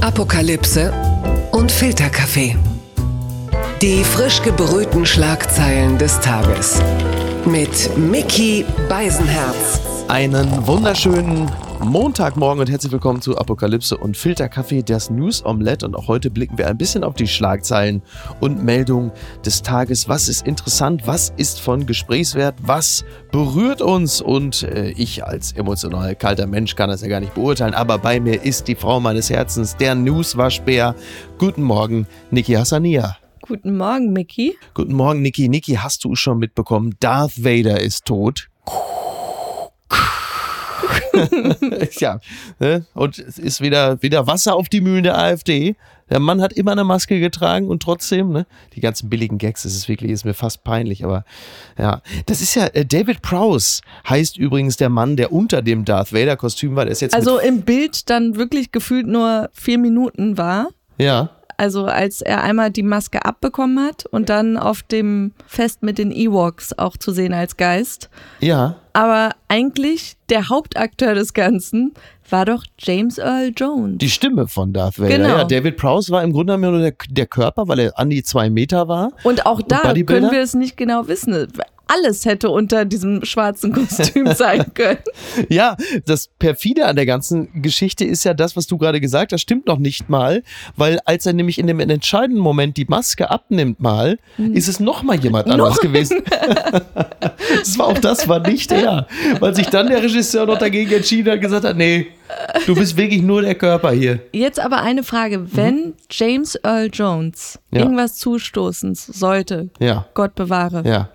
Apokalypse und Filterkaffee. Die frisch gebrühten Schlagzeilen des Tages. Mit Mickey Beisenherz. Einen wunderschönen Montagmorgen und herzlich willkommen zu Apokalypse und Filterkaffee, das News Omelette. Und auch heute blicken wir ein bisschen auf die Schlagzeilen und Meldungen des Tages. Was ist interessant? Was ist von Gesprächswert? Was berührt uns? Und ich als emotional kalter Mensch kann das ja gar nicht beurteilen. Aber bei mir ist die Frau meines Herzens, der News-Waschbär. Guten Morgen, Niki Hassania. Guten Morgen, Mickey. Guten Morgen, Niki. Niki, hast du schon mitbekommen, Darth Vader ist tot? Ja, ne? Und es ist wieder Wasser auf die Mühlen der AfD. Der Mann hat immer eine Maske getragen und trotzdem, ne, die ganzen billigen Gags, das ist wirklich, ist mir fast peinlich, aber ja. Das ist ja, David Prowse heißt übrigens der Mann, der unter dem Darth Vader Kostüm war. Der ist jetzt also im Bild dann wirklich gefühlt nur 4 Minuten war. Ja. Also als er einmal die Maske abbekommen hat und dann auf dem Fest mit den Ewoks auch zu sehen als Geist. Ja. Aber eigentlich der Hauptakteur des Ganzen war doch James Earl Jones. Die Stimme von Darth Vader. Genau. Ja, David Prowse war im Grunde nur der Körper, weil er an die 2 Meter war. Und auch da und können wir es nicht genau wissen. Alles hätte unter diesem schwarzen Kostüm sein können. Ja, das Perfide an der ganzen Geschichte ist ja das, was du gerade gesagt hast, stimmt noch nicht mal, weil als er nämlich in dem entscheidenden Moment die Maske abnimmt mal, ist es noch mal jemand anders gewesen. Das war auch das, war nicht er. Weil sich dann der Regisseur noch dagegen entschieden hat und gesagt hat, nee, du bist wirklich nur der Körper hier. Jetzt aber eine Frage, wenn James Earl Jones irgendwas zustoßen sollte, Gott bewahre,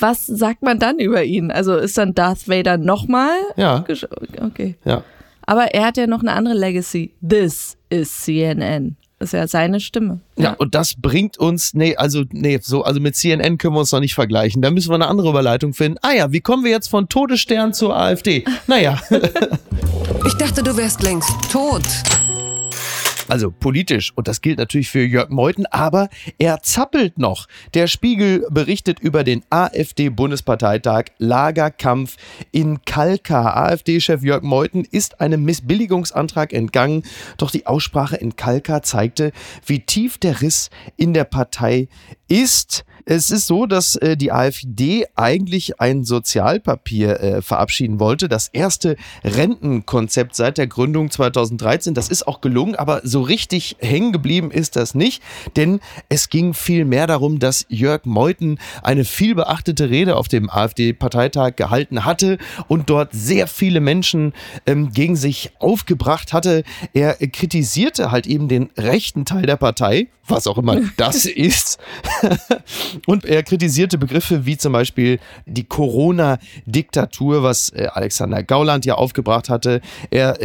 was sagt man dann über ihn? Also ist dann Darth Vader nochmal? Ja. Okay. Ja. Aber er hat ja noch eine andere Legacy. This is CNN. Das ist ja seine Stimme. Ja, und das bringt uns, also mit CNN können wir uns noch nicht vergleichen. Da müssen wir eine andere Überleitung finden. Ah ja, wie kommen wir jetzt von Todesstern zur AfD? Naja. Ich dachte, du wärst längst tot. Also politisch, und das gilt natürlich für Jörg Meuthen, aber er zappelt noch. Der Spiegel berichtet über den AfD-Bundesparteitag, Lagerkampf in Kalkar. AfD-Chef Jörg Meuthen ist einem Missbilligungsantrag entgangen, doch die Aussprache in Kalkar zeigte, wie tief der Riss in der Partei ist. Es ist so, dass die AfD eigentlich ein Sozialpapier verabschieden wollte. Das erste Rentenkonzept seit der Gründung 2013. Das ist auch gelungen, aber so richtig hängen geblieben ist das nicht. Denn es ging viel mehr darum, dass Jörg Meuthen eine vielbeachtete Rede auf dem AfD-Parteitag gehalten hatte und dort sehr viele Menschen gegen sich aufgebracht hatte. Er kritisierte halt eben den rechten Teil der Partei, was auch immer das ist. Und er kritisierte Begriffe wie zum Beispiel die Corona-Diktatur, was Alexander Gauland ja aufgebracht hatte. Er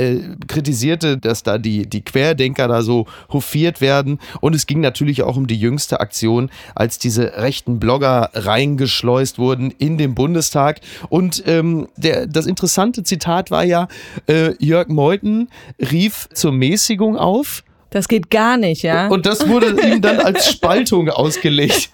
kritisierte, dass da die Querdenker da so hofiert werden. Und es ging natürlich auch um die jüngste Aktion, als diese rechten Blogger reingeschleust wurden in den Bundestag. Und das interessante Zitat war ja, Jörg Meuthen rief zur Mäßigung auf. Das geht gar nicht, ja. Und das wurde ihm dann als Spaltung ausgelegt.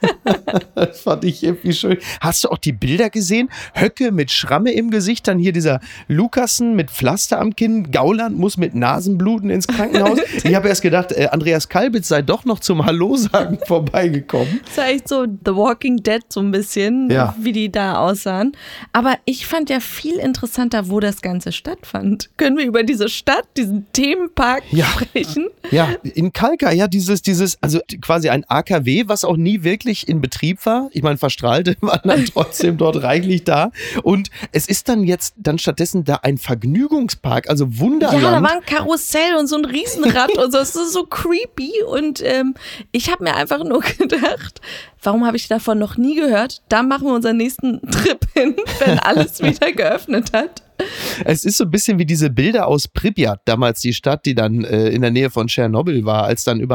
Das fand ich irgendwie schön. Hast du auch die Bilder gesehen? Höcke mit Schramme im Gesicht, dann hier dieser Lukassen mit Pflaster am Kinn, Gauland muss mit Nasenbluten ins Krankenhaus. Ich habe erst gedacht, Andreas Kalbitz sei doch noch zum Hallo sagen vorbeigekommen. Das war echt so The Walking Dead so ein bisschen, wie die da aussahen. Aber ich fand ja viel interessanter, wo das Ganze stattfand. Können wir über diese Stadt, diesen Themenpark sprechen? Ja. In Kalkar, dieses, also quasi ein AKW, was auch nie wirklich in Betrieb war. Ich meine, Verstrahlte waren dann trotzdem dort reichlich da. Und es ist dann jetzt dann stattdessen da ein Vergnügungspark, also Wunderland. Ja, da war ein Karussell und so ein Riesenrad und so. Das ist so creepy. Und ich habe mir einfach nur gedacht, warum habe ich davon noch nie gehört? Da machen wir unseren nächsten Trip hin, wenn alles wieder geöffnet hat. Es ist so ein bisschen wie diese Bilder aus Pripyat, damals die Stadt, die dann in der Nähe von Tschernobyl war, als dann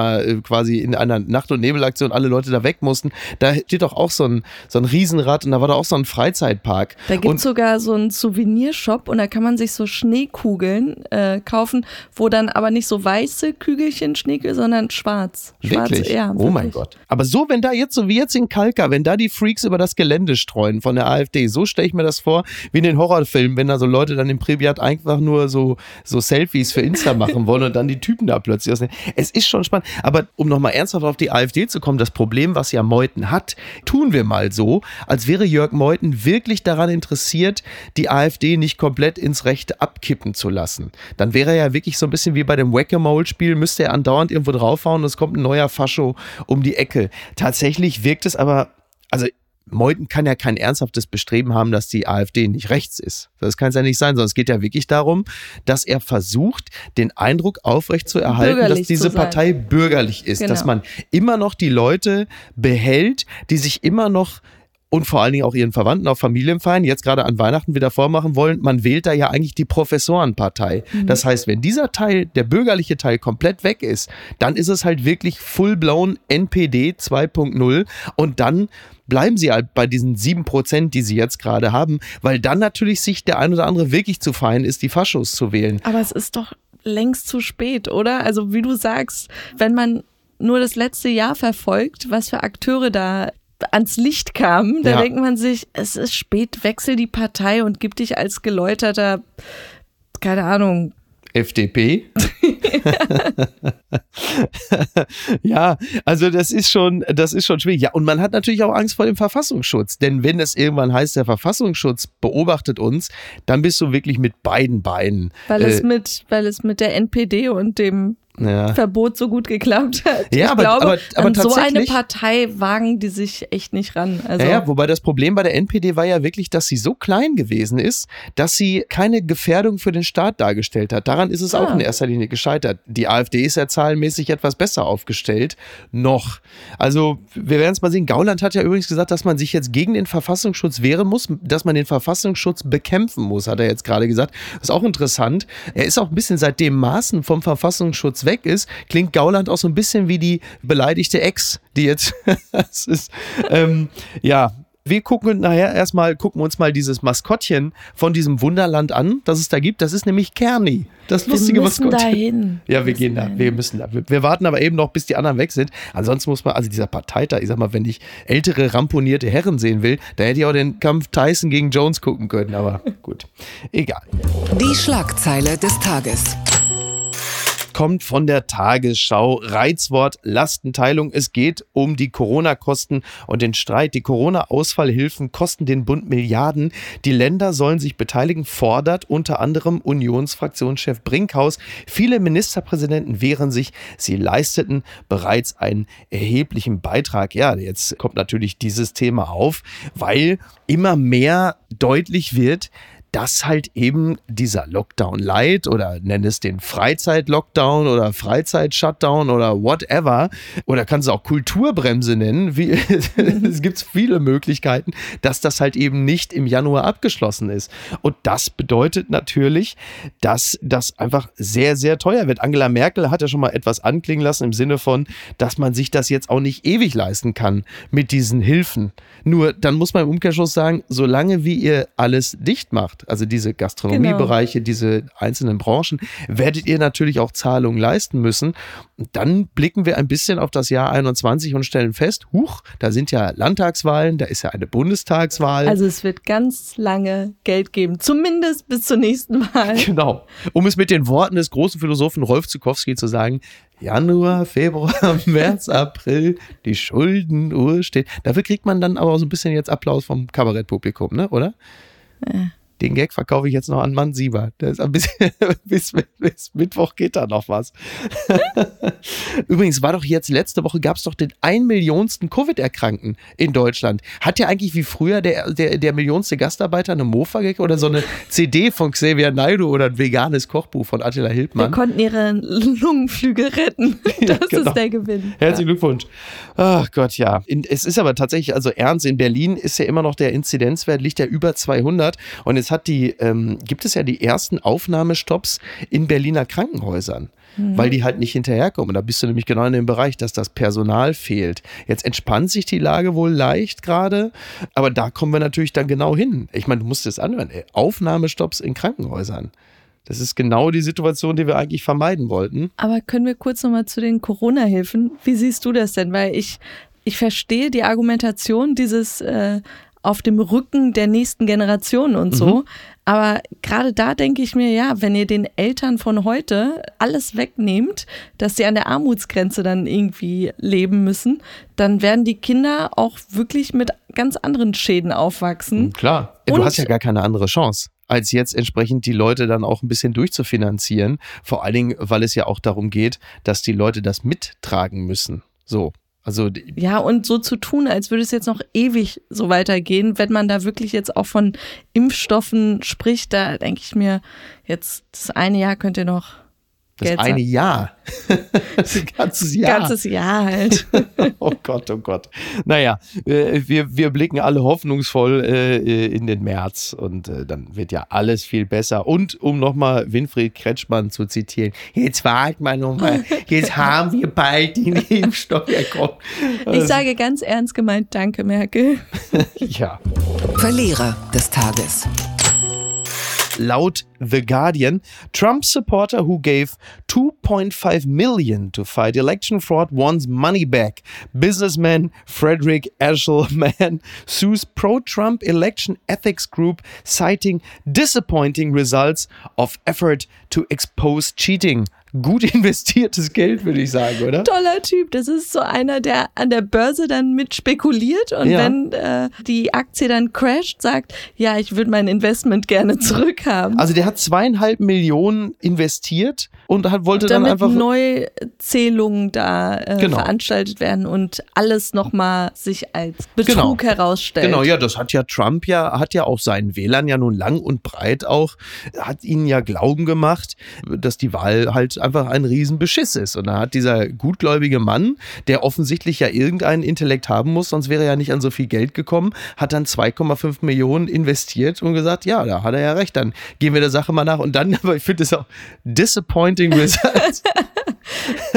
quasi in einer Nacht- und Nebelaktion alle Leute da weg mussten. Da steht doch auch so ein Riesenrad und da war doch auch so ein Freizeitpark. Da gibt es sogar so einen Souvenirshop und da kann man sich so Schneekugeln kaufen, wo dann aber nicht so weiße Kügelchen Schneekugeln, sondern schwarz. Wirklich? Schwarz, ja, oh mein Gott. Aber so, wenn da jetzt, so wie jetzt in Kalkar, wenn da die Freaks über das Gelände streuen von der AfD, so stelle ich mir das vor, wie in den Horrorfilmen, wenn da so Leute dann im Präviat einfach nur so Selfies für Insta machen wollen und dann die Typen da plötzlich ausnehmen. Es ist schon spannend. Aber um nochmal ernsthaft auf die AfD zu kommen, das Problem, was ja Meuthen hat, tun wir mal so, als wäre Jörg Meuthen wirklich daran interessiert, die AfD nicht komplett ins Rechte abkippen zu lassen. Dann wäre er ja wirklich so ein bisschen wie bei dem Whack-a-Mole-Spiel, müsste er andauernd irgendwo draufhauen und es kommt ein neuer Fascho um die Ecke. Tatsächlich wirkt es aber, also Meuthen kann ja kein ernsthaftes Bestreben haben, dass die AfD nicht rechts ist. Das kann es ja nicht sein, sondern es geht ja wirklich darum, dass er versucht, den Eindruck aufrechtzuerhalten, dass diese Partei bürgerlich ist. Genau. Dass man immer noch die Leute behält, die sich immer noch und vor allen Dingen auch ihren Verwandten, auch Familienfeinden, jetzt gerade an Weihnachten wieder vormachen wollen, man wählt da ja eigentlich die Professorenpartei. Mhm. Das heißt, wenn dieser Teil, der bürgerliche Teil, komplett weg ist, dann ist es halt wirklich full-blown NPD 2.0 und dann bleiben sie halt bei diesen 7%, die sie jetzt gerade haben, weil dann natürlich sich der ein oder andere wirklich zu fein ist, die Faschos zu wählen. Aber es ist doch längst zu spät, oder? Also wie du sagst, wenn man nur das letzte Jahr verfolgt, was für Akteure da ans Licht kamen, da denkt man sich, es ist spät, wechsel die Partei und gib dich als geläuterter, keine Ahnung, FDP? Ja, also das ist schon schwierig. Ja, und man hat natürlich auch Angst vor dem Verfassungsschutz, denn wenn es irgendwann heißt, der Verfassungsschutz beobachtet uns, dann bist du wirklich mit beiden Beinen. Weil es mit der NPD und dem Verbot so gut geklappt hat. Ja, ich glaube, an so eine Partei wagen die sich echt nicht ran. Also ja, wobei das Problem bei der NPD war ja wirklich, dass sie so klein gewesen ist, dass sie keine Gefährdung für den Staat dargestellt hat. Daran ist es auch in erster Linie gescheitert. Die AfD ist ja zahlenmäßig etwas besser aufgestellt. Noch. Also wir werden es mal sehen. Gauland hat ja übrigens gesagt, dass man sich jetzt gegen den Verfassungsschutz wehren muss, dass man den Verfassungsschutz bekämpfen muss, hat er jetzt gerade gesagt. Das ist auch interessant. Er ist auch ein bisschen seit dem Maßen vom Verfassungsschutz weg ist, klingt Gauland auch so ein bisschen wie die beleidigte Ex, die jetzt das ist, wir gucken nachher erstmal, gucken uns mal dieses Maskottchen von diesem Wunderland an, das es da gibt. Das ist nämlich Kerni, das lustige Maskottchen. Dahin. Ja, wir gehen dahin. Wir müssen da. Wir warten aber eben noch, bis die anderen weg sind. Ansonsten muss man, also dieser Parteitag, ich sag mal, wenn ich ältere, ramponierte Herren sehen will, da hätte ich auch den Kampf Tyson gegen Jones gucken können, aber gut, egal. Die Schlagzeile des Tages kommt von der Tagesschau. Reizwort Lastenteilung. Es geht um die Corona-Kosten und den Streit. Die Corona-Ausfallhilfen kosten den Bund Milliarden. Die Länder sollen sich beteiligen, fordert unter anderem Unionsfraktionschef Brinkhaus. Viele Ministerpräsidenten wehren sich. Sie leisteten bereits einen erheblichen Beitrag. Ja, jetzt kommt natürlich dieses Thema auf, weil immer mehr deutlich wird, dass halt eben dieser Lockdown Light oder nenn es den Freizeit-Lockdown oder Freizeit-Shutdown oder whatever, oder kannst du auch Kulturbremse nennen, es gibt viele Möglichkeiten, dass das halt eben nicht im Januar abgeschlossen ist. Und das bedeutet natürlich, dass das einfach sehr, sehr teuer wird. Angela Merkel hat ja schon mal etwas anklingen lassen im Sinne von, dass man sich das jetzt auch nicht ewig leisten kann mit diesen Hilfen. Nur dann muss man im Umkehrschluss sagen, solange wie ihr alles dicht macht, also diese Gastronomiebereiche, diese einzelnen Branchen, werdet ihr natürlich auch Zahlungen leisten müssen. Und dann blicken wir ein bisschen auf das Jahr 21 und stellen fest, huch, da sind ja Landtagswahlen, da ist ja eine Bundestagswahl. Also es wird ganz lange Geld geben, zumindest bis zur nächsten Wahl. Genau. Um es mit den Worten des großen Philosophen Rolf Zukowski zu sagen, Januar, Februar, März, April, die Schuldenuhr steht. Dafür kriegt man dann aber auch so ein bisschen jetzt Applaus vom Kabarettpublikum, ne, oder? Ja. Den Gag verkaufe ich jetzt noch an Mann Sieber. Das ist ein bisschen, bis Mittwoch geht da noch was. Übrigens war doch jetzt letzte Woche, gab es doch den 1 Millionsten Covid-Erkrankten in Deutschland. Hat ja eigentlich wie früher der millionste Gastarbeiter eine Mofa oder so eine CD von Xavier Naidoo oder ein veganes Kochbuch von Attila Hildmann. Wir konnten ihre Lungenflüge retten. Das ist der Gewinn. Herzlichen Glückwunsch. Ach Gott, ja. Es ist aber tatsächlich, also ernst, in Berlin ist ja immer noch der Inzidenzwert, liegt ja über 200 und jetzt gibt es ja die ersten Aufnahmestopps in Berliner Krankenhäusern, weil die halt nicht hinterherkommen. Da bist du nämlich genau in dem Bereich, dass das Personal fehlt. Jetzt entspannt sich die Lage wohl leicht gerade, aber da kommen wir natürlich dann genau hin. Ich meine, du musst es anhören, Aufnahmestopps in Krankenhäusern. Das ist genau die Situation, die wir eigentlich vermeiden wollten. Aber können wir kurz nochmal zu den Corona-Hilfen, wie siehst du das denn? Weil ich verstehe die Argumentation dieses auf dem Rücken der nächsten Generation und so. Aber gerade da denke ich mir, ja, wenn ihr den Eltern von heute alles wegnehmt, dass sie an der Armutsgrenze dann irgendwie leben müssen, dann werden die Kinder auch wirklich mit ganz anderen Schäden aufwachsen. Klar, du hast ja gar keine andere Chance, als jetzt entsprechend die Leute dann auch ein bisschen durchzufinanzieren. Vor allen Dingen, weil es ja auch darum geht, dass die Leute das mittragen müssen. So. Also ja, und so zu tun, als würde es jetzt noch ewig so weitergehen, wenn man da wirklich jetzt auch von Impfstoffen spricht, da denke ich mir, jetzt das eine Jahr könnt ihr noch Geld Das eine Jahr? Das ganzes Jahr? Ganzes Jahr halt. Oh Gott, oh Gott. Naja, wir blicken alle hoffnungsvoll in den März und dann wird ja alles viel besser. Und um nochmal Winfried Kretschmann zu zitieren, jetzt warten wir nochmal, jetzt haben wir bald den Impfstoff bekommen. Ich sage ganz ernst gemeint, danke Merkel. Ja. Verlierer des Tages. Laut The Guardian, Trump supporter who gave $2.5 million to fight election fraud wants money back. Businessman Frederick Ashelman sues pro-Trump election ethics group, citing disappointing results of effort to expose cheating. Gut investiertes Geld, würde ich sagen, oder? Toller Typ. Das ist so einer, der an der Börse dann mit spekuliert und wenn die Aktie dann crasht, sagt, ja, ich würde mein Investment gerne zurückhaben. Also der hat 2,5 Millionen investiert und wollte und dann einfach... damit Neuzählungen da veranstaltet werden und alles nochmal sich als Betrug herausstellt. Genau, ja, das hat ja Trump hat ja auch seinen Wählern ja nun lang und breit auch, hat ihnen ja Glauben gemacht, dass die Wahl halt einfach ein Riesenbeschiss ist. Und da hat dieser gutgläubige Mann, der offensichtlich ja irgendeinen Intellekt haben muss, sonst wäre er ja nicht an so viel Geld gekommen, hat dann 2,5 Millionen investiert und gesagt, ja, da hat er ja recht, dann gehen wir der Sache mal nach. Und dann, aber ich finde das auch disappointing results.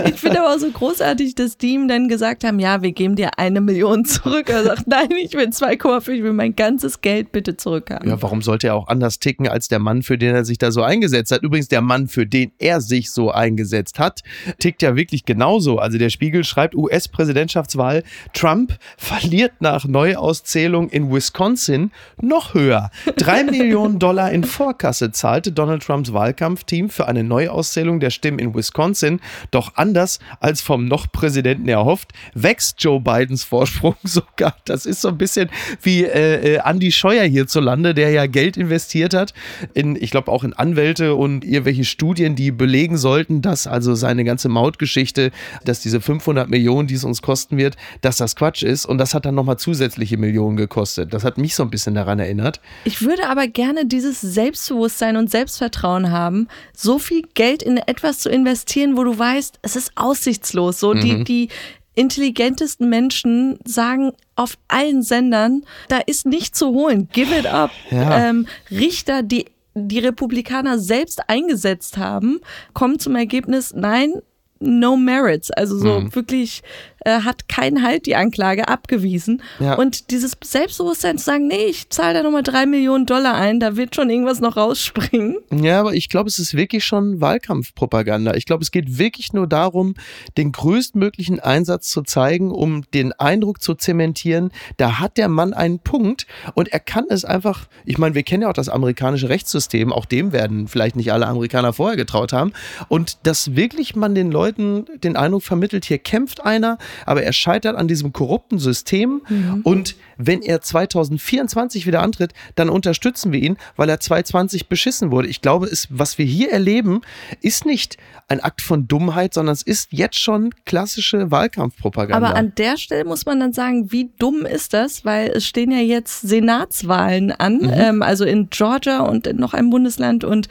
Ich finde aber auch so großartig, dass die ihm dann gesagt haben, ja, wir geben dir 1 Million zurück. Er sagt, nein, ich will 2,5, ich will mein ganzes Geld bitte zurückhaben. Ja, warum sollte er auch anders ticken als der Mann, für den er sich da so eingesetzt hat? Übrigens, der Mann, für den er sich so eingesetzt hat, tickt ja wirklich genauso. Also der Spiegel schreibt, US-Präsidentschaftswahl, Trump verliert nach Neuauszählung in Wisconsin noch höher. 3 Millionen Dollar in Vorkasse zahlte Donald Trumps Wahlkampfteam für eine Neuauszählung der Stimmen in Wisconsin. Doch anders als vom noch Präsidenten erhofft, wächst Joe Bidens Vorsprung sogar. Das ist so ein bisschen wie Andy Scheuer hierzulande, der ja Geld investiert hat, ich glaube auch in Anwälte und irgendwelche Studien, die belegen sollten, dass also seine ganze Mautgeschichte, dass diese 500 Millionen, die es uns kosten wird, dass das Quatsch ist. Und das hat dann nochmal zusätzliche Millionen gekostet. Das hat mich so ein bisschen daran erinnert. Ich würde aber gerne dieses Selbstbewusstsein und Selbstvertrauen haben, so viel Geld in etwas zu investieren, wo du weißt, es ist aussichtslos. So die intelligentesten Menschen sagen auf allen Sendern, da ist nichts zu holen. Give it up. Ja. Richter, die Republikaner selbst eingesetzt haben, kommen zum Ergebnis, nein, no merits. Also so wirklich hat keinen Halt die Anklage abgewiesen. Ja. Und dieses Selbstbewusstsein zu sagen, nee, ich zahle da nochmal $3 Millionen ein, da wird schon irgendwas noch rausspringen. Ja, aber ich glaube, es ist wirklich schon Wahlkampfpropaganda. Ich glaube, es geht wirklich nur darum, den größtmöglichen Einsatz zu zeigen, um den Eindruck zu zementieren, da hat der Mann einen Punkt und er kann es einfach, ich meine, wir kennen ja auch das amerikanische Rechtssystem, auch dem werden vielleicht nicht alle Amerikaner vorher getraut haben. Und dass wirklich man den Leuten den Eindruck vermittelt, hier kämpft einer, aber er scheitert an diesem korrupten System und wenn er 2024 wieder antritt, dann unterstützen wir ihn, weil er 2020 beschissen wurde. Ich glaube, was wir hier erleben, ist nicht ein Akt von Dummheit, sondern es ist jetzt schon klassische Wahlkampfpropaganda. Aber an der Stelle muss man dann sagen, wie dumm ist das? Weil es stehen ja jetzt Senatswahlen an, also in Georgia und in noch einem Bundesland und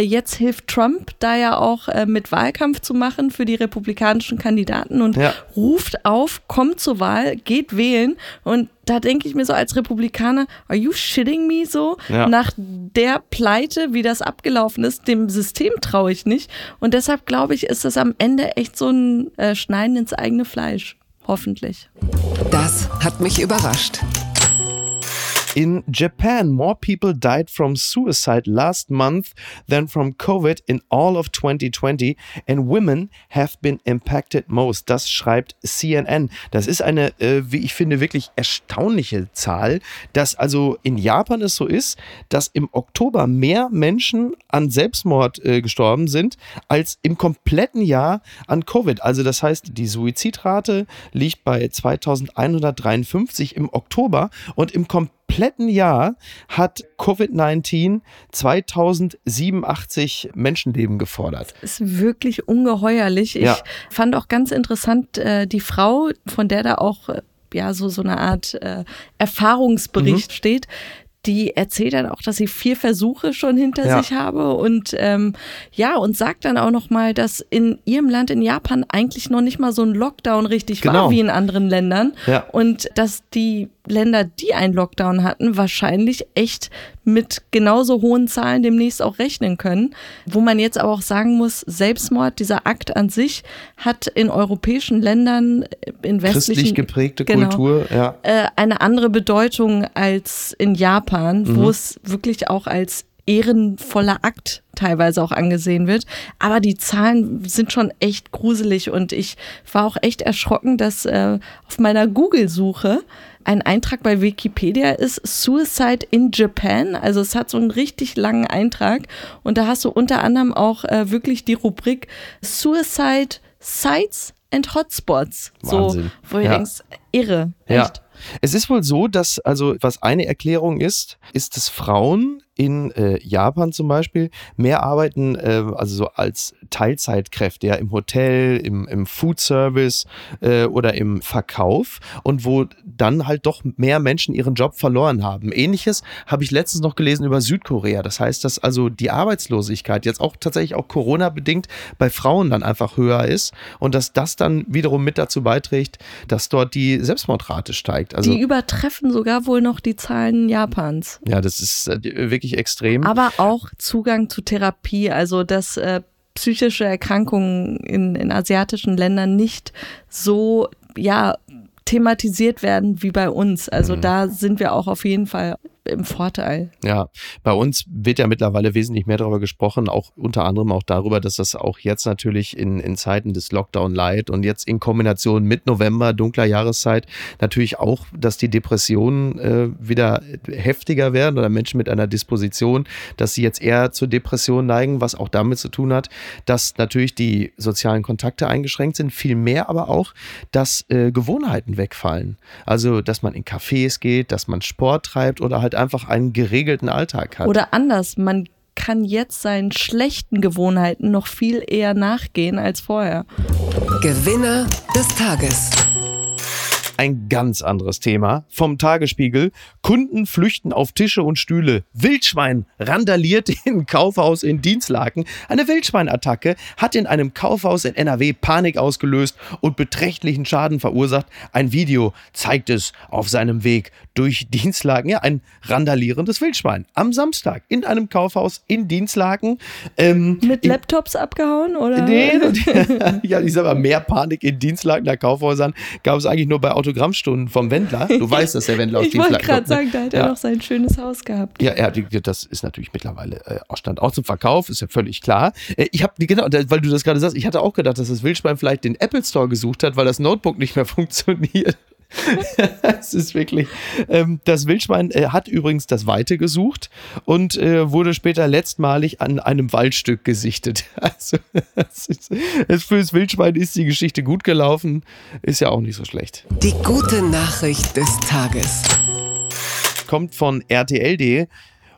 jetzt hilft Trump da ja auch mit Wahlkampf zu machen für die republikanischen Kandidaten und ruft auf, kommt zur Wahl, geht wählen und da denke ich mir so als Republikaner, are you shitting me so? Ja. Nach der Pleite, wie das abgelaufen ist, dem System traue ich nicht und deshalb glaube ich, ist das am Ende echt so ein Schneiden ins eigene Fleisch, hoffentlich. Das hat mich überrascht. In Japan, more people died from suicide last month than from COVID in all of 2020 and women have been impacted most. Das schreibt CNN. Das ist eine, wie ich finde, wirklich erstaunliche Zahl, dass also in Japan es so ist, dass im Oktober mehr Menschen an Selbstmord gestorben sind, als im kompletten Jahr an Covid. Also das heißt, die Suizidrate liegt bei 2153 im Oktober und im kompletten Jahr hat Covid-19 2087 Menschenleben gefordert. Das ist wirklich ungeheuerlich. Ja. Ich fand auch ganz interessant, die Frau, von der da auch ja so eine Art Erfahrungsbericht steht, die erzählt dann auch, dass sie 4 Versuche schon hinter sich habe und und sagt dann auch nochmal, dass in ihrem Land, in Japan, eigentlich noch nicht mal so ein Lockdown richtig war wie in anderen Ländern und dass die Länder, die einen Lockdown hatten, wahrscheinlich echt mit genauso hohen Zahlen demnächst auch rechnen können. Wo man jetzt aber auch sagen muss, Selbstmord, dieser Akt an sich, hat in europäischen Ländern, in westlichen, christlich geprägte Kultur, eine andere Bedeutung als in Japan, wo es wirklich auch als ehrenvoller Akt teilweise auch angesehen wird. Aber die Zahlen sind schon echt gruselig und ich war auch echt erschrocken, dass auf meiner Google-Suche ein Eintrag bei Wikipedia ist Suicide in Japan. Also es hat so einen richtig langen Eintrag und da hast du unter anderem auch wirklich die Rubrik Suicide Sites and Hotspots. Wahnsinn. So, wo du denkst, irre. Ja. Echt. Es ist wohl so, dass, also was eine Erklärung ist, dass Frauen in Japan zum Beispiel mehr arbeiten, also so als Teilzeitkräfte, im Hotel, im Foodservice oder im Verkauf und wo dann halt doch mehr Menschen ihren Job verloren haben. Ähnliches habe ich letztens noch gelesen über Südkorea. Das heißt, dass also die Arbeitslosigkeit jetzt auch tatsächlich auch Corona-bedingt bei Frauen dann einfach höher ist und dass das dann wiederum mit dazu beiträgt, dass dort die Selbstmordrate steigt. Also, die übertreffen sogar wohl noch die Zahlen Japans. Ja, das ist wirklich extrem. Aber auch Zugang zu Therapie, also dass psychische Erkrankungen in asiatischen Ländern nicht so thematisiert werden wie bei uns. Also da sind wir auch auf jeden Fall im Vorteil. Ja, bei uns wird ja mittlerweile wesentlich mehr darüber gesprochen, auch unter anderem auch darüber, dass das auch jetzt natürlich in Zeiten des Lockdown Light und jetzt in Kombination mit November, dunkler Jahreszeit, natürlich auch, dass die Depressionen wieder heftiger werden oder Menschen mit einer Disposition, dass sie jetzt eher zur Depression neigen, was auch damit zu tun hat, dass natürlich die sozialen Kontakte eingeschränkt sind, viel mehr aber auch, dass Gewohnheiten wegfallen. Also, dass man in Cafés geht, dass man Sport treibt oder halt einfach einen geregelten Alltag hat. Oder anders, man kann jetzt seinen schlechten Gewohnheiten noch viel eher nachgehen als vorher. Gewinner des Tages. Ein ganz anderes Thema vom Tagesspiegel. Kunden flüchten auf Tische und Stühle. Wildschwein randaliert im Kaufhaus in Dinslaken. Eine Wildschweinattacke hat in einem Kaufhaus in NRW Panik ausgelöst und beträchtlichen Schaden verursacht. Ein Video zeigt es auf seinem Weg durch Dinslaken. Ja, ein randalierendes Wildschwein am Samstag in einem Kaufhaus in Dinslaken. Mit Laptops abgehauen, oder? Nee, ja, ich sag mal, mehr Panik in Dinslakener Kaufhäusern gab es eigentlich nur bei Autogrammstunden vom Wendler. Du weißt, dass der Wendler auf Dienstag kommt. Ich wollte gerade sagen, da hat er noch sein schönes Haus gehabt. Ja, das ist natürlich mittlerweile stand auch zum Verkauf, ist ja völlig klar. Ich habe, genau, weil du das gerade sagst, ich hatte auch gedacht, dass das Wildschwein vielleicht den Apple Store gesucht hat, weil das Notebook nicht mehr funktioniert. Es ist wirklich. Das Wildschwein hat übrigens das Weite gesucht und wurde später letztmalig an einem Waldstück gesichtet. Also für das Wildschwein ist die Geschichte gut gelaufen, ist ja auch nicht so schlecht. Die gute Nachricht des Tages kommt von RTL.de.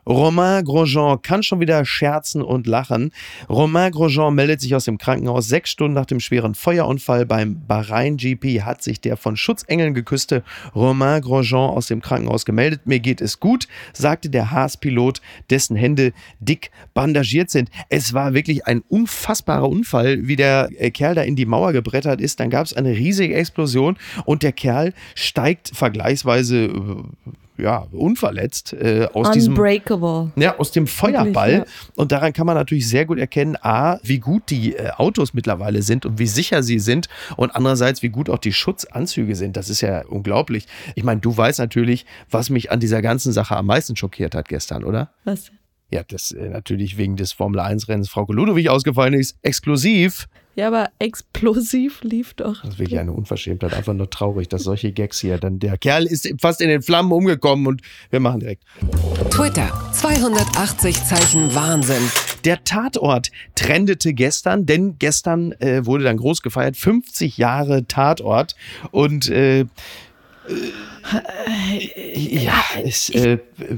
Romain Grosjean kann schon wieder scherzen und lachen. Romain Grosjean meldet sich aus dem Krankenhaus. 6 Stunden nach dem schweren Feuerunfall beim Bahrain-GP hat sich der von Schutzengeln geküsste Romain Grosjean aus dem Krankenhaus gemeldet. Mir geht es gut, sagte der Haas-Pilot, dessen Hände dick bandagiert sind. Es war wirklich ein unfassbarer Unfall, wie der Kerl da in die Mauer gebrettert ist. Dann gab es eine riesige Explosion und der Kerl steigt vergleichsweise ja, unverletzt aus dem Feuerball. Wirklich, ja. Und daran kann man natürlich sehr gut erkennen, a, wie gut die Autos mittlerweile sind und wie sicher sie sind und andererseits, wie gut auch die Schutzanzüge sind. Das ist ja unglaublich. Ich meine, du weißt natürlich, was mich an dieser ganzen Sache am meisten schockiert hat gestern, oder? Was? Ja, das natürlich wegen des Formel-1-Rennens Frauke Ludowig ausgefallen ist. Exklusiv. Ja, aber explosiv lief doch. Das ist wirklich eine Unverschämtheit. Einfach nur traurig, dass solche Gags hier dann... Der Kerl ist fast in den Flammen umgekommen und wir machen direkt. Twitter. 280 Zeichen Wahnsinn. Der Tatort trendete gestern, denn gestern wurde dann groß gefeiert. 50 Jahre Tatort und...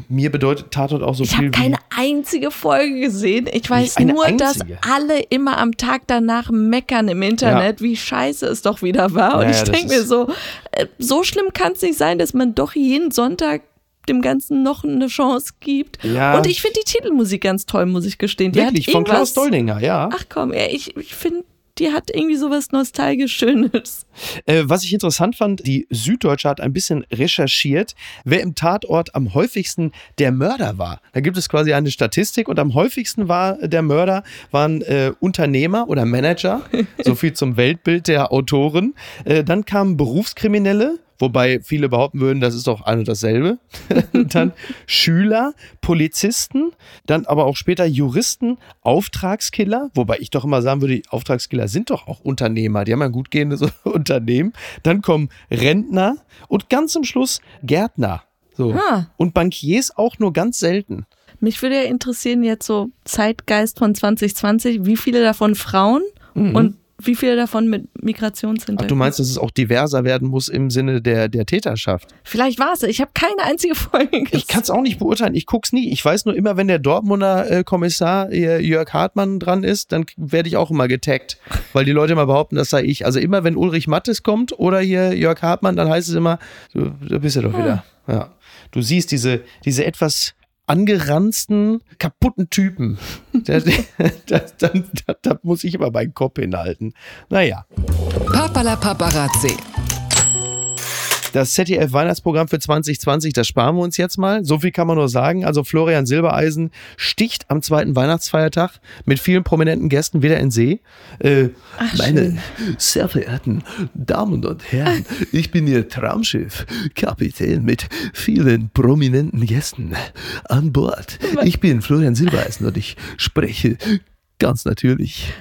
mir bedeutet Tatort auch so viel wie... Ich habe keine einzige Folge gesehen. Ich weiß nur, dass alle immer am Tag danach meckern im Internet, wie scheiße es doch wieder war. Und ich denke mir so schlimm kann es nicht sein, dass man doch jeden Sonntag dem Ganzen noch eine Chance gibt. Ja. Und ich finde die Titelmusik ganz toll, muss ich gestehen. Wirklich, von Klaus Doldinger, ja. Ach komm, ich finde... Die hat irgendwie sowas nostalgisch Schönes. Was ich interessant fand, die Süddeutsche hat ein bisschen recherchiert, wer im Tatort am häufigsten der Mörder war. Da gibt es quasi eine Statistik und am häufigsten waren Unternehmer oder Manager. So viel zum Weltbild der Autoren. Dann kamen Berufskriminelle. Wobei viele behaupten würden, das ist doch ein und dasselbe. Dann Schüler, Polizisten, dann aber auch später Juristen, Auftragskiller. Wobei ich doch immer sagen würde, Auftragskiller sind doch auch Unternehmer. Die haben ein gut gehendes Unternehmen. Dann kommen Rentner und ganz zum Schluss Gärtner. So. Und Bankiers auch nur ganz selten. Mich würde ja interessieren, jetzt so Zeitgeist von 2020, wie viele davon Frauen und wie viele davon mit Migrationshintergrund? Ach, du meinst, dass es auch diverser werden muss im Sinne der Täterschaft? Vielleicht war es. Ich habe keine einzige Folge gesehen. Ich kann es auch nicht beurteilen. Ich guck's nie. Ich weiß nur immer, wenn der Dortmunder Kommissar Jörg Hartmann dran ist, dann werde ich auch immer getaggt, weil die Leute immer behaupten, das sei ich. Also immer, wenn Ulrich Mattes kommt oder hier Jörg Hartmann, dann heißt es immer, du bist ja doch wieder. Ja. Du siehst diese etwas... angeranzten, kaputten Typen. Da muss ich immer meinen Kopf hinhalten. Naja. Papala Paparazzi. Das ZDF-Weihnachtsprogramm für 2020, das sparen wir uns jetzt mal. So viel kann man nur sagen. Also Florian Silbereisen sticht am zweiten Weihnachtsfeiertag mit vielen prominenten Gästen wieder in See. Meine sehr verehrten Damen und Herren, ich bin Ihr Traumschiff, Kapitän mit vielen prominenten Gästen an Bord. Ich bin Florian Silbereisen und ich spreche ganz natürlich.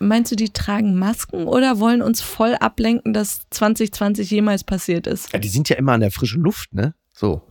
Meinst du, die tragen Masken oder wollen uns voll ablenken, dass 2020 jemals passiert ist? Ja, die sind ja immer an der frischen Luft, ne? So.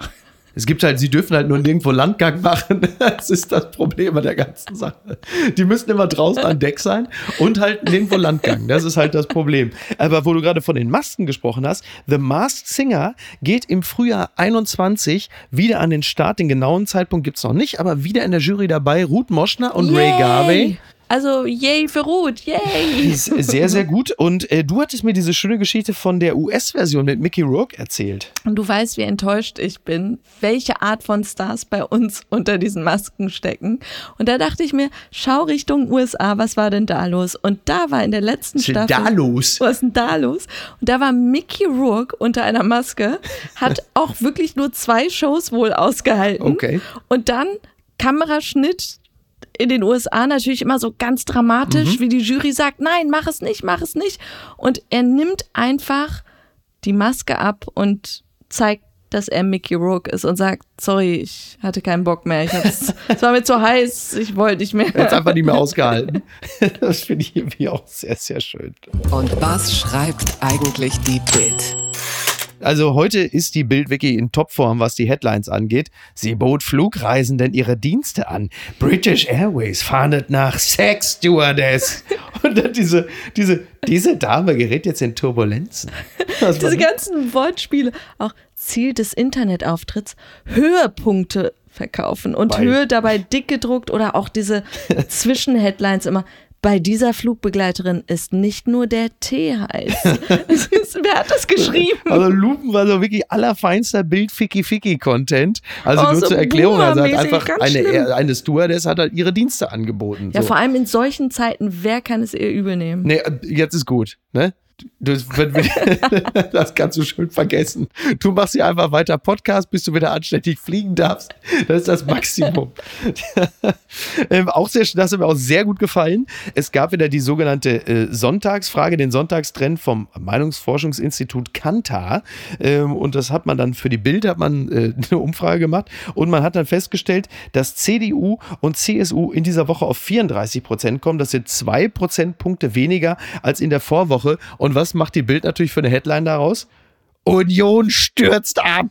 Es gibt halt, sie dürfen halt nur nirgendwo Landgang machen. Das ist das Problem an der ganzen Sache. Die müssen immer draußen an Deck sein und halt nirgendwo Landgang. Das ist halt das Problem. Aber wo du gerade von den Masken gesprochen hast, The Masked Singer geht im Frühjahr 21 wieder an den Start. Den genauen Zeitpunkt gibt's noch nicht, aber wieder in der Jury dabei Ruth Moschner und Ray Garvey. Also, yay für Ruth, yay! Sehr, sehr gut. Und du hattest mir diese schöne Geschichte von der US-Version mit Mickey Rourke erzählt. Und du weißt, wie enttäuscht ich bin, welche Art von Stars bei uns unter diesen Masken stecken. Und da dachte ich mir, schau Richtung USA, was war denn da los? Und da war in der letzten Staffel... Was ist denn da los? Und da war Mickey Rourke unter einer Maske, hat auch wirklich nur 2 Shows wohl ausgehalten. Okay. Und dann Kameraschnitt... in den USA natürlich immer so ganz dramatisch, wie die Jury sagt, nein, mach es nicht, mach es nicht. Und er nimmt einfach die Maske ab und zeigt, dass er Mickey Rourke ist und sagt, sorry, ich hatte keinen Bock mehr. Es war mir zu heiß, ich wollte nicht mehr. Er hat einfach nicht mehr ausgehalten. Das finde ich irgendwie auch sehr, sehr schön. Und was schreibt eigentlich die Bild? Also heute ist die Bild wirklich in Topform, was die Headlines angeht. Sie bot Flugreisenden ihre Dienste an. British Airways fahndet nach Sex Stewardess. Und dann diese Dame gerät jetzt in Turbulenzen. Diese ganzen Wortspiele. Auch Ziel des Internetauftritts, Höhepunkte verkaufen. Und Höhe dabei dick gedruckt oder auch diese Zwischenheadlines immer. Bei dieser Flugbegleiterin ist nicht nur der Tee heiß. Wer hat das geschrieben? Also Lupen war so wirklich allerfeinster Bild-Ficky-Ficky-Content. Also nur so zur Erklärung, also halt einfach eine Stewardess hat halt ihre Dienste angeboten. Ja, so. Vor allem in solchen Zeiten, wer kann es ihr übel nehmen? Nee, jetzt ist gut, ne? Das kannst du schön vergessen. Du machst hier einfach weiter Podcast, bis du wieder anständig fliegen darfst. Das ist das Maximum. Das hat mir auch sehr gut gefallen. Es gab wieder die sogenannte Sonntagsfrage, den Sonntagstrend vom Meinungsforschungsinstitut Kantar. Und das hat man dann für die Bild eine Umfrage gemacht. Und man hat dann festgestellt, dass CDU und CSU in dieser Woche auf 34% kommen. Das sind 2 Prozentpunkte weniger als in der Vorwoche. Und was macht die Bild natürlich für eine Headline daraus? Union stürzt ab.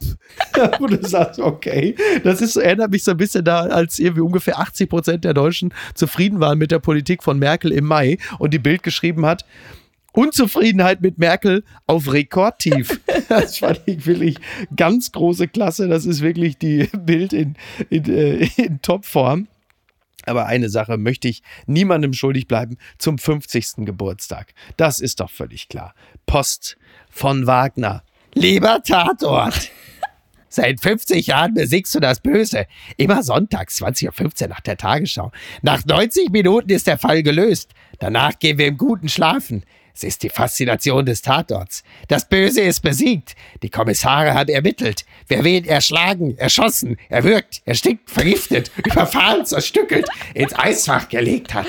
Und du sagst, okay, erinnert mich so ein bisschen da, als irgendwie ungefähr 80% der Deutschen zufrieden waren mit der Politik von Merkel im Mai und die Bild geschrieben hat, Unzufriedenheit mit Merkel auf Rekordtief. Das fand ich wirklich ganz große Klasse. Das ist wirklich die Bild in Topform. Aber eine Sache möchte ich niemandem schuldig bleiben, zum 50. Geburtstag. Das ist doch völlig klar. Post von Wagner. Lieber Tatort, seit 50 Jahren besiegst du das Böse. Immer sonntags, 20.15 Uhr nach der Tagesschau. Nach 90 Minuten ist der Fall gelöst. Danach gehen wir im Guten schlafen. Es ist die Faszination des Tatorts. Das Böse ist besiegt. Die Kommissare haben ermittelt. Wer wen erschlagen, erschossen, erwürgt, erstickt, vergiftet, überfahren, zerstückelt, ins Eisfach gelegt hat.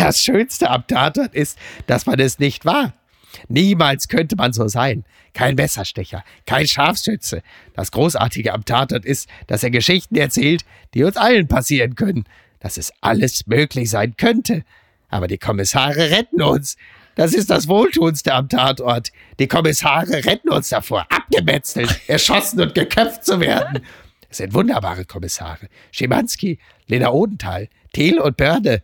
Das Schönste am Tatort ist, dass man es nicht war. Niemals könnte man so sein. Kein Messerstecher, kein Scharfschütze. Das Großartige am Tatort ist, dass er Geschichten erzählt, die uns allen passieren können. Dass es alles möglich sein könnte. Aber die Kommissare retten uns. Das ist das Wohltuendste am Tatort. Die Kommissare retten uns davor, abgemetzelt, erschossen und geköpft zu werden. Es sind wunderbare Kommissare. Schimanski, Lena Odenthal, Thiel und Börne.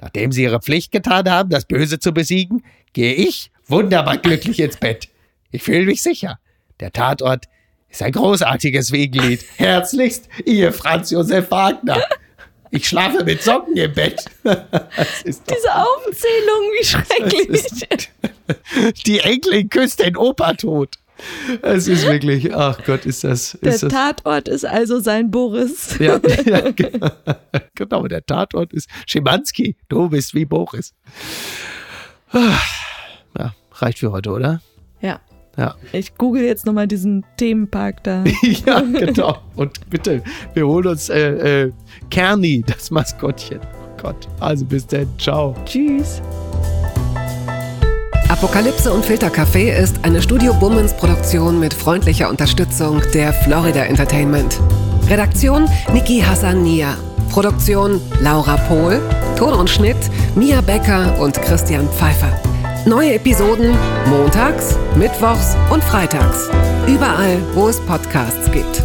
Nachdem sie ihre Pflicht getan haben, das Böse zu besiegen, gehe ich wunderbar glücklich ins Bett. Ich fühle mich sicher. Der Tatort ist ein großartiges Wiegenlied. Herzlichst, ihr Franz-Josef Wagner. Ich schlafe mit Socken im Bett. Diese Aufzählung, wie schrecklich. Die Enkelin küsst den Opa tot. Es ist wirklich, ach Gott, ist das... Der Tatort ist also sein Boris. Ja, genau, der Tatort ist Schimanski. Du bist wie Boris. Ja, reicht für heute, oder? Ja. Ich google jetzt nochmal diesen Themenpark da. Ja, genau. Und bitte, wir holen uns Kerni, das Maskottchen. Oh Gott. Also bis dann. Ciao. Tschüss. Apokalypse und Filterkaffee ist eine Studio Bummens Produktion mit freundlicher Unterstützung der Florida Entertainment. Redaktion Niki Hassania. Produktion Laura Pohl. Ton und Schnitt Mia Becker und Christian Pfeiffer. Neue Episoden montags, mittwochs und freitags. Überall, wo es Podcasts gibt.